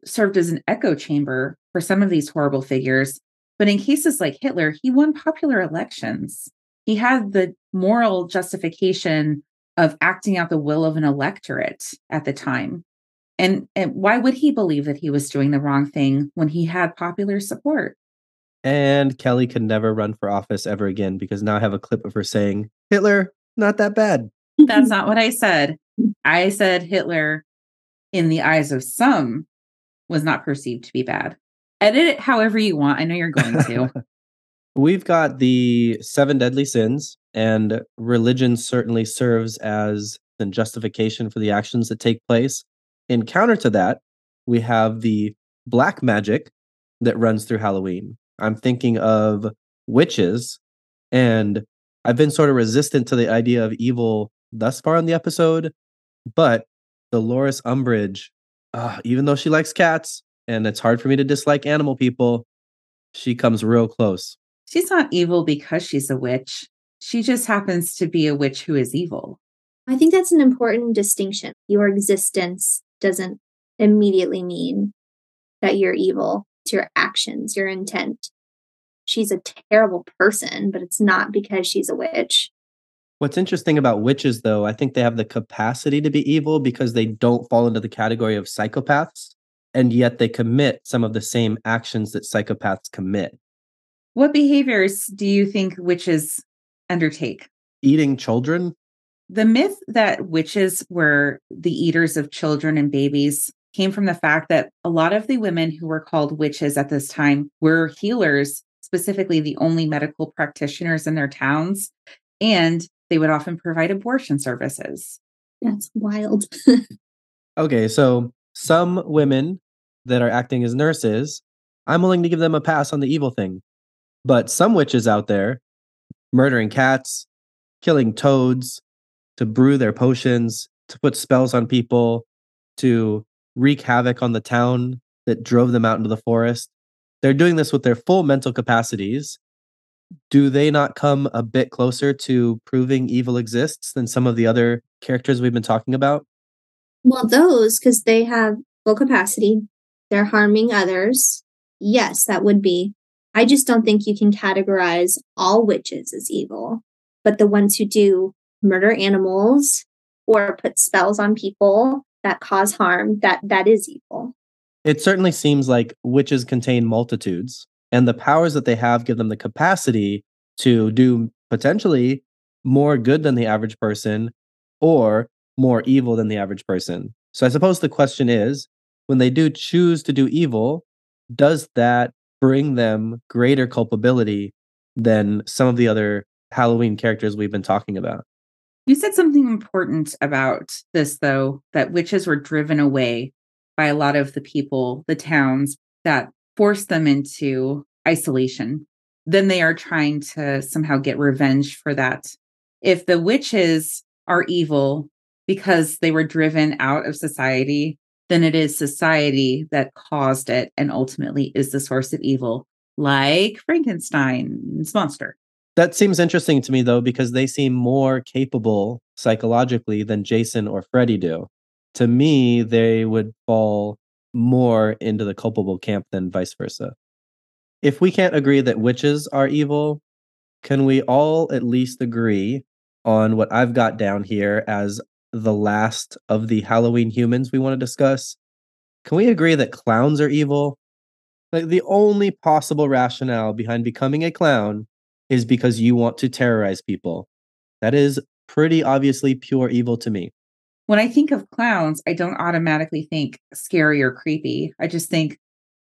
served as an echo chamber for some of these horrible figures. But in cases like Hitler, he won popular elections. He had the moral justification of acting out the will of an electorate at the time. And, and why would he believe that he was doing the wrong thing when he had popular support? And Kelly can never run for office ever again, because now I have a clip of her saying, Hitler, not that bad. That's not what I said. I said Hitler, in the eyes of some, was not perceived to be bad. Edit it however you want. I know you're going to. We've got the seven deadly sins, and religion certainly serves as the justification for the actions that take place. In counter to that, we have the black magic that runs through Halloween. I'm thinking of witches, and I've been sort of resistant to the idea of evil thus far in the episode, but Dolores Umbridge, uh, even though she likes cats, and it's hard for me to dislike animal people, she comes real close. She's not evil because she's a witch. She just happens to be a witch who is evil. I think that's an important distinction. Your existence doesn't immediately mean that you're evil. It's your actions, your intent. She's a terrible person, but it's not because she's a witch. What's interesting about witches, though, I think they have the capacity to be evil because they don't fall into the category of psychopaths, and yet they commit some of the same actions that psychopaths commit. What behaviors do you think witches undertake? Eating children? The myth that witches were the eaters of children and babies came from the fact that a lot of the women who were called witches at this time were healers, specifically the only medical practitioners in their towns, and they would often provide abortion services. That's wild. Okay, so some women that are acting as nurses, I'm willing to give them a pass on the evil thing. But some witches out there, murdering cats, killing toads, to brew their potions, to put spells on people, to wreak havoc on the town that drove them out into the forest. They're doing this with their full mental capacities. Do they not come a bit closer to proving evil exists than some of the other characters we've been talking about? Well, those, because they have full capacity, they're harming others. Yes, that would be. I just don't think you can categorize all witches as evil, but the ones who do murder animals or put spells on people that cause harm, that that is evil. It certainly seems like witches contain multitudes, and the powers that they have give them the capacity to do potentially more good than the average person or more evil than the average person. So I suppose the question is, when they do choose to do evil, does that bring them greater culpability than some of the other Halloween characters we've been talking about? You said something important about this, though, that witches were driven away by a lot of the people, the towns, that forced them into isolation. Then they are trying to somehow get revenge for that. If the witches are evil because they were driven out of society, then it is society that caused it and ultimately is the source of evil, like Frankenstein's monster. That seems interesting to me, though, because they seem more capable psychologically than Jason or Freddy do. To me, they would fall more into the culpable camp than vice versa. If we can't agree that witches are evil, can we all at least agree on what I've got down here as the last of the Halloween humans we want to discuss? Can we agree that clowns are evil? Like, the only possible rationale behind becoming a clown is because you want to terrorize people. That is pretty obviously pure evil to me. When I think of clowns, I don't automatically think scary or creepy. I just think,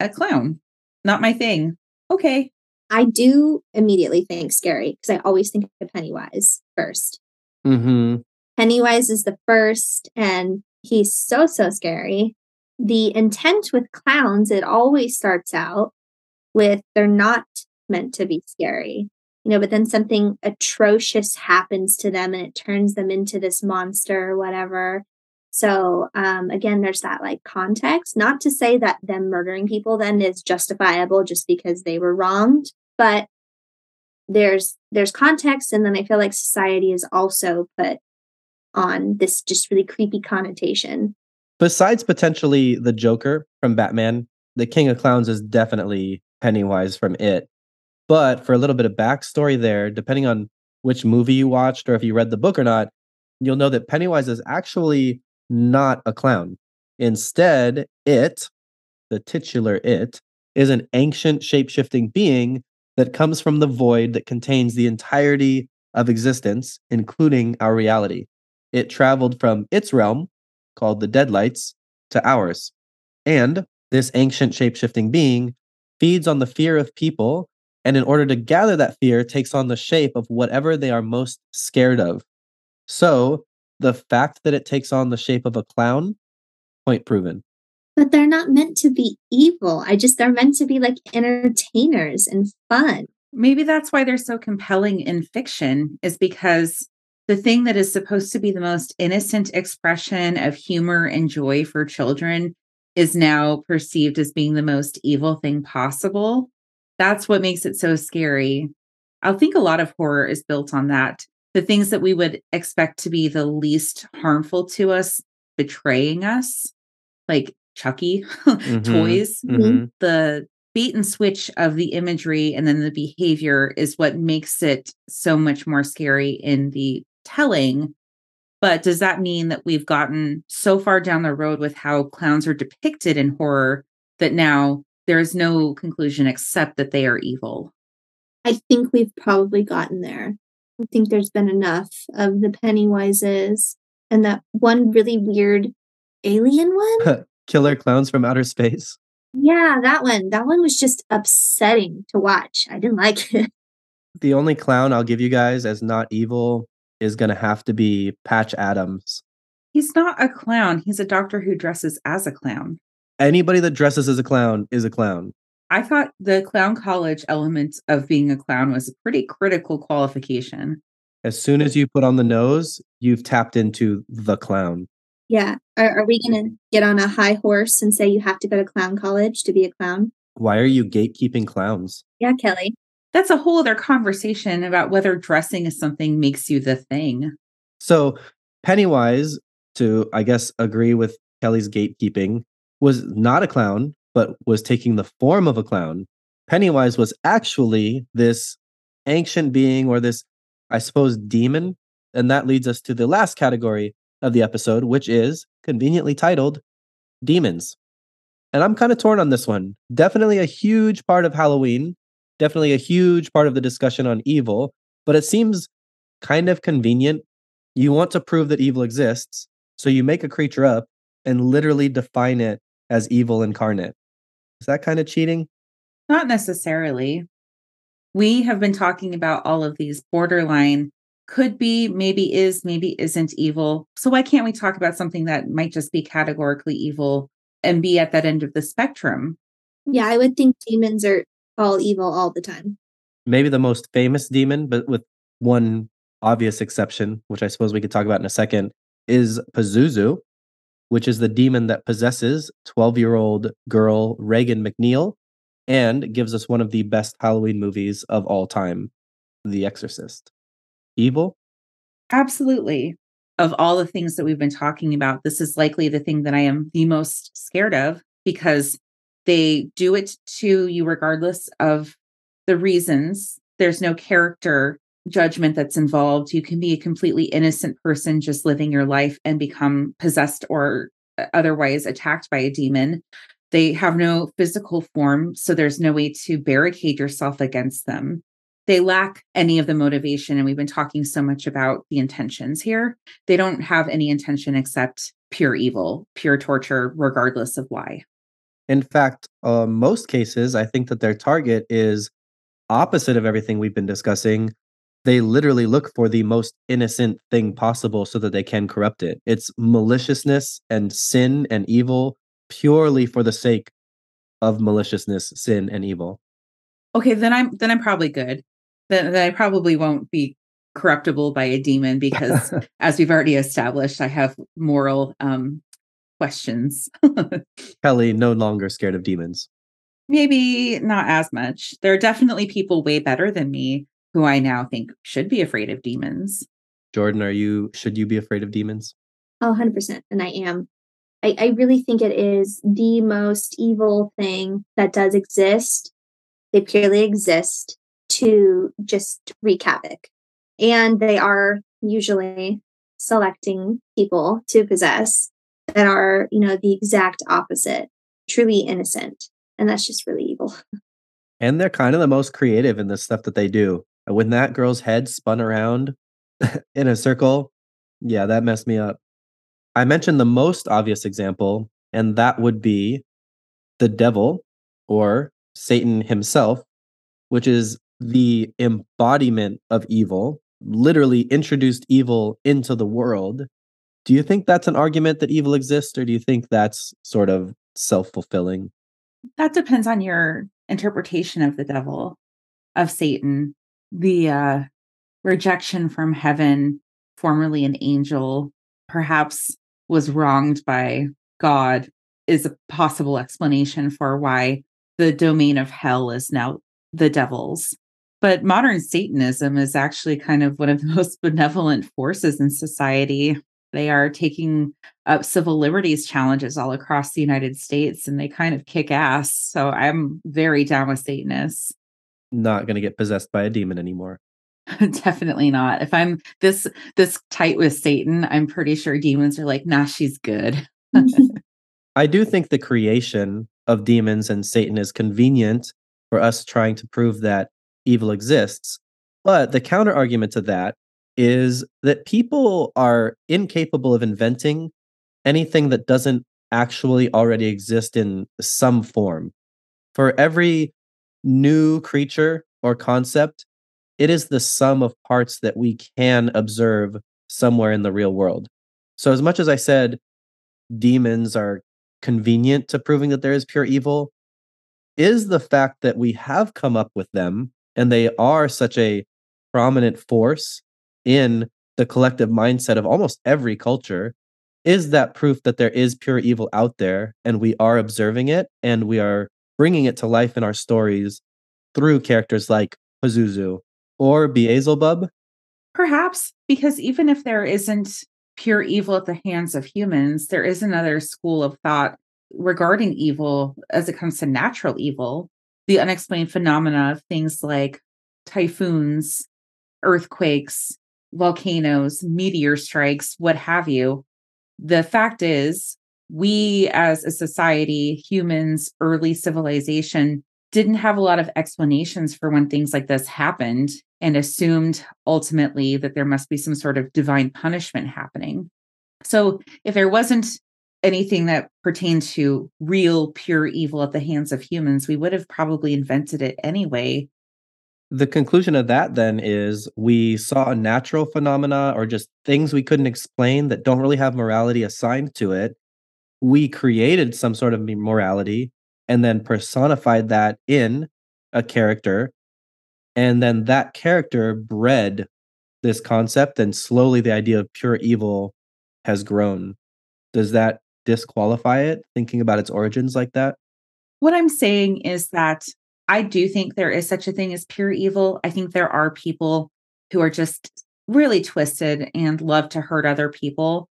a clown, not my thing. Okay. I do immediately think scary because I always think of Pennywise first. Mm-hmm. Pennywise is the first, and he's so, so scary. The intent with clowns, it always starts out with they're not meant to be scary, you know, but then something atrocious happens to them and it turns them into this monster or whatever. So um, again, there's that like context, not to say that them murdering people then is justifiable just because they were wronged, but there's, there's context. And then I feel like society is also put on this just really creepy connotation. Besides potentially the Joker from Batman, the King of Clowns is definitely Pennywise from It. But for a little bit of backstory there, depending on which movie you watched or if you read the book or not, you'll know that Pennywise is actually not a clown. Instead, It, the titular It, is an ancient shape-shifting being that comes from the void that contains the entirety of existence, including our reality. It traveled from its realm, called the Deadlights, to ours. And this ancient shape-shifting being feeds on the fear of people, and in order to gather that fear, takes on the shape of whatever they are most scared of. So the fact that it takes on the shape of a clown, point proven. But they're not meant to be evil. I just, they're meant to be like entertainers and fun. Maybe that's why they're so compelling in fiction, is because the thing that is supposed to be the most innocent expression of humor and joy for children is now perceived as being the most evil thing possible. That's what makes it so scary. I think a lot of horror is built on that. The things that we would expect to be the least harmful to us betraying us, like Chucky, mm-hmm. toys, mm-hmm. the bait and switch of the imagery and then the behavior is what makes it so much more scary in the telling. But does that mean that we've gotten so far down the road with how clowns are depicted in horror that now there is no conclusion except that they are evil? I think we've probably gotten there. I think there's been enough of the Pennywises and that one really weird alien one. Killer Clowns from Outer Space. Yeah, that one. That one was just upsetting to watch. I didn't like it. The only clown I'll give you guys as not evil is going to have to be Patch Adams. He's not a clown. He's a doctor who dresses as a clown. Anybody that dresses as a clown is a clown. I thought the clown college element of being a clown was a pretty critical qualification. As soon as you put on the nose, you've tapped into the clown. Yeah. Are, are we going to get on a high horse and say you have to go to clown college to be a clown? Why are you gatekeeping clowns? Yeah, Kelly. That's a whole other conversation about whether dressing as something makes you the thing. So Pennywise, to, I guess, agree with Kelly's gatekeeping, was not a clown, but was taking the form of a clown. Pennywise was actually this ancient being or this, I suppose, demon. And that leads us to the last category of the episode, which is conveniently titled Demons. And I'm kind of torn on this one. Definitely a huge part of Halloween, definitely a huge part of the discussion on evil, but it seems kind of convenient. You want to prove that evil exists, so you make a creature up and literally define it as evil incarnate. Is that kind of cheating? Not necessarily. We have been talking about all of these borderline could be, maybe is, maybe isn't evil. So why can't we talk about something that might just be categorically evil and be at that end of the spectrum? Yeah, I would think demons are all evil all the time. Maybe the most famous demon, but with one obvious exception, which I suppose we could talk about in a second, is Pazuzu, which is the demon that possesses twelve-year-old girl Reagan McNeil and gives us one of the best Halloween movies of all time, The Exorcist. Evil? Absolutely. Of all the things that we've been talking about, this is likely the thing that I am the most scared of, because they do it to you regardless of the reasons. There's no character judgment that's involved. You can be a completely innocent person just living your life and become possessed or otherwise attacked by a demon. They have no physical form, so there's no way to barricade yourself against them. They lack any of the motivation, and we've been talking so much about the intentions here. They don't have any intention except pure evil, pure torture, regardless of why. In fact, uh, most cases, I think that their target is opposite of everything we've been discussing. They literally look for the most innocent thing possible so that they can corrupt it. It's maliciousness and sin and evil purely for the sake of maliciousness, sin, and evil. Okay, then I'm then I'm probably good. Then, then I probably won't be corruptible by a demon because, as we've already established, I have moral um, questions. Kelly, no longer scared of demons. Maybe not as much. There are definitely people way better than me who I now think should be afraid of demons. Jordan, are you? Should you be afraid of demons? Oh, one hundred percent. And I am. I, I really think it is the most evil thing that does exist. They purely exist to just wreak havoc. And they are usually selecting people to possess that are, you know, the exact opposite, truly innocent. And that's just really evil. And they're kind of the most creative in the stuff that they do. When that girl's head spun around in a circle, yeah, that messed me up. I mentioned the most obvious example, and that would be the devil or Satan himself, which is the embodiment of evil, literally introduced evil into the world. Do you think that's an argument that evil exists, or do you think that's sort of self-fulfilling? That depends on your interpretation of the devil, of Satan. The uh, rejection from heaven, formerly an angel, perhaps was wronged by God, is a possible explanation for why the domain of hell is now the devil's. But modern Satanism is actually kind of one of the most benevolent forces in society. They are taking up civil liberties challenges all across the United States, and they kind of kick ass. So I'm very down with Satanists. Not going to get possessed by a demon anymore. Definitely not. If I'm this this tight with Satan, I'm pretty sure demons are like, nah, she's good. I do think the creation of demons and Satan is convenient for us trying to prove that evil exists. But the counter argument to that is that people are incapable of inventing anything that doesn't actually already exist in some form. For every new creature or concept, it is the sum of parts that we can observe somewhere in the real world. So as much as I said demons are convenient to proving that there is pure evil, is the fact that we have come up with them and they are such a prominent force in the collective mindset of almost every culture, is that proof that there is pure evil out there and we are observing it and we are bringing it to life in our stories through characters like Pazuzu or Beelzebub? Perhaps, because even if there isn't pure evil at the hands of humans, there is another school of thought regarding evil as it comes to natural evil, the unexplained phenomena of things like typhoons, earthquakes, volcanoes, meteor strikes, what have you. The fact is, we as a society, humans, early civilization, didn't have a lot of explanations for when things like this happened, and assumed ultimately that there must be some sort of divine punishment happening. So if there wasn't anything that pertained to real pure evil at the hands of humans, we would have probably invented it anyway. The conclusion of that then is we saw a natural phenomena or just things we couldn't explain that don't really have morality assigned to it. We created some sort of morality and then personified that in a character. And then that character bred this concept, and slowly the idea of pure evil has grown. Does that disqualify it, thinking about its origins like that? What I'm saying is that I do think there is such a thing as pure evil. I think there are people who are just really twisted and love to hurt other people.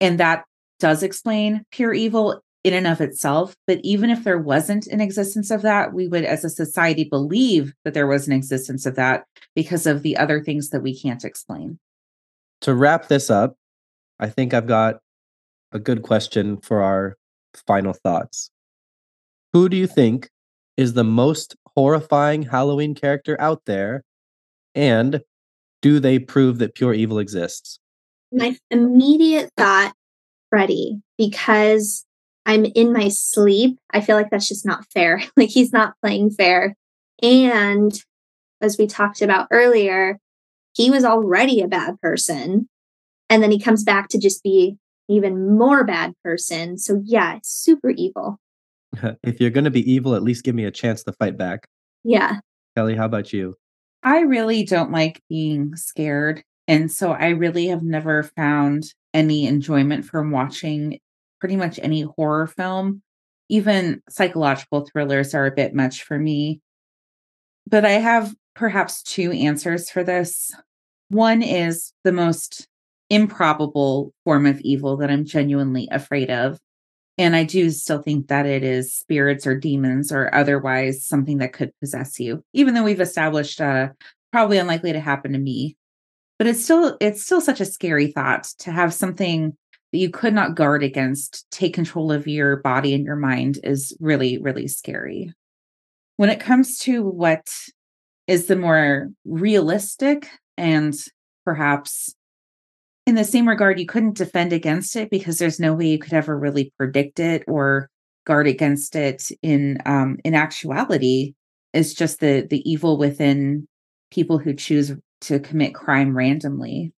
And that does explain pure evil in and of itself. But even if there wasn't an existence of that, we would, as a society, believe that there was an existence of that because of the other things that we can't explain. To wrap this up, I think I've got a good question for our final thoughts. Who do you think is the most horrifying Halloween character out there? And do they prove that pure evil exists? My immediate thought, Freddy, because I'm in my sleep. I feel like that's just not fair. Like, he's not playing fair. And as we talked about earlier, he was already a bad person. And then he comes back to just be even more bad person. So yeah, super evil. If you're going to be evil, at least give me a chance to fight back. Yeah. Kelly, how about you? I really don't like being scared. And so I really have never found any enjoyment from watching pretty much any horror film. Even psychological thrillers are a bit much for me. But I have perhaps two answers for this. One is the most improbable form of evil that I'm genuinely afraid of. And I do still think that it is spirits or demons or otherwise something that could possess you, even though we've established uh, probably unlikely to happen to me. But it's still it's still such a scary thought to have something that you could not guard against take control of your body and your mind is really, really scary. When it comes to what is the more realistic and perhaps in the same regard, you couldn't defend against it because there's no way you could ever really predict it or guard against it in um, in actuality, is just the the evil within people who choose to commit crime randomly.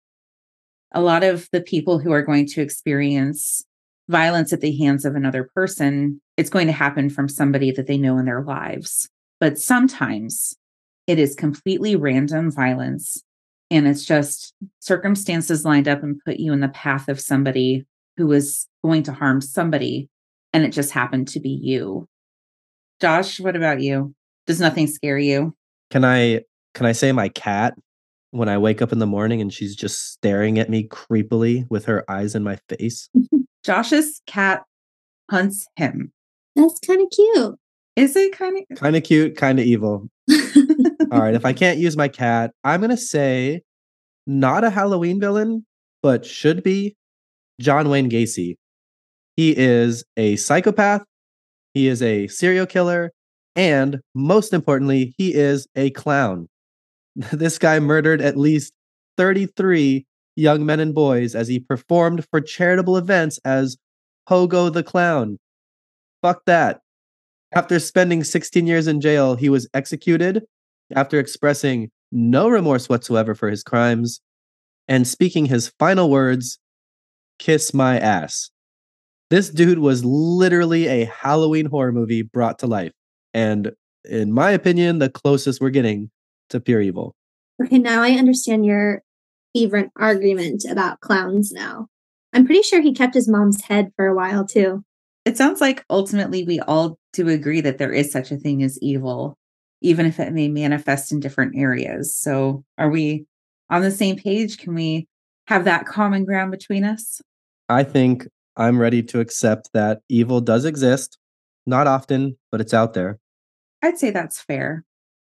A lot of the people who are going to experience violence at the hands of another person, it's going to happen from somebody that they know in their lives. But sometimes it is completely random violence. And it's just circumstances lined up and put you in the path of somebody who was going to harm somebody. And it just happened to be you. Josh, what about you? Does nothing scare you? Can I can I say my cat when I wake up in the morning and she's just staring at me creepily with her eyes in my face? Josh's cat hunts him. That's kind of cute. Is it kind of? Kind of cute, kind of evil. All right, if I can't use my cat, I'm going to say not a Halloween villain, but should be John Wayne Gacy. He is a psychopath. He is a serial killer. And most importantly, he is a clown. This guy murdered at least thirty-three young men and boys as he performed for charitable events as Pogo the Clown. Fuck that. After spending sixteen years in jail, he was executed after expressing no remorse whatsoever for his crimes and speaking his final words, "Kiss my ass." This dude was literally a Halloween horror movie brought to life. And in my opinion, the closest we're getting to pure evil. Okay, now I understand your fervent argument about clowns now. I'm pretty sure he kept his mom's head for a while, too. It sounds like ultimately we all do agree that there is such a thing as evil, even if it may manifest in different areas. So are we on the same page? Can we have that common ground between us? I think I'm ready to accept that evil does exist. Not often, but it's out there. I'd say that's fair.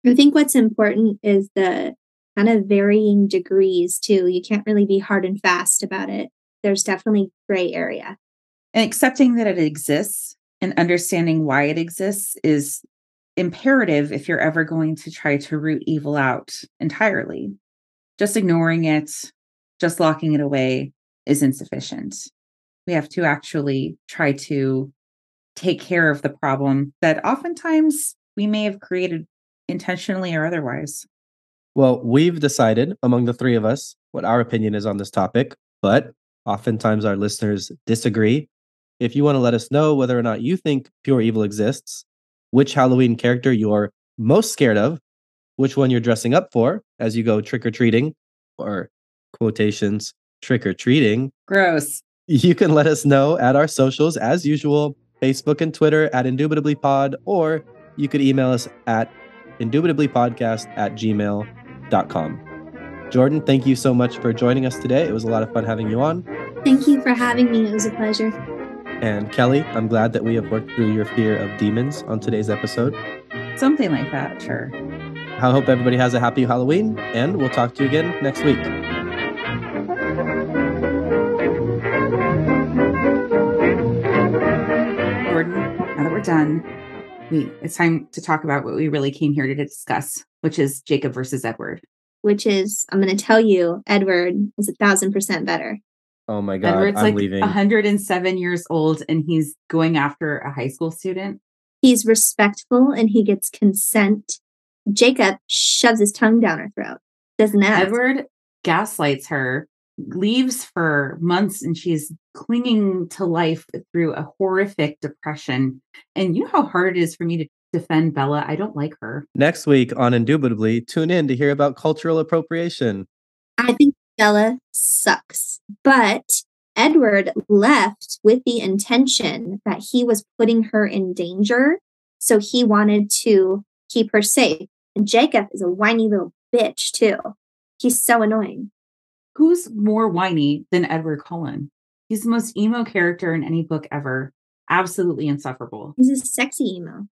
I think what's important is the kind of varying degrees, too. You can't really be hard and fast about it. There's definitely gray area. And accepting that it exists and understanding why it exists is imperative if you're ever going to try to root evil out entirely. Just ignoring it, just locking it away is insufficient. We have to actually try to take care of the problem that oftentimes we may have created intentionally or otherwise. Well, we've decided among the three of us what our opinion is on this topic, but oftentimes our listeners disagree. If you want to let us know whether or not you think pure evil exists, which Halloween character you're most scared of, which one you're dressing up for as you go trick-or-treating, or quotations, trick-or-treating. Gross. You can let us know at our socials as usual. Facebook and Twitter at Indubitably Pod, or you could email us at indubitably podcast at gmail dot com. Jordan, thank you so much for joining us today. It was a lot of fun having you on. Thank you for having me. It was a pleasure. And Kelly, I'm glad that we have worked through your fear of demons on today's episode. Something like that, sure. I hope everybody has a happy Halloween, and we'll talk to you again next week. Jordan, now that we're done, we, it's time to talk about what we really came here to discuss, which is Jacob versus Edward. Which is, I'm going to tell you, Edward is a thousand percent better. Oh my God, Edward's I'm like leaving. one hundred seven years old, and he's going after a high school student. He's respectful, and he gets consent. Jacob shoves his tongue down her throat. Doesn't ask. Edward gaslights her, leaves for months, and she's clinging to life through a horrific depression. And you know how hard it is for me to defend Bella? I don't like her. Next week on Indubitably, tune in to hear about cultural appropriation. I think Bella sucks. But Edward left with the intention that he was putting her in danger. So he wanted to keep her safe. And Jacob is a whiny little bitch, too. He's so annoying. Who's more whiny than Edward Cullen? He's the most emo character in any book ever. Absolutely insufferable. He's a sexy emo.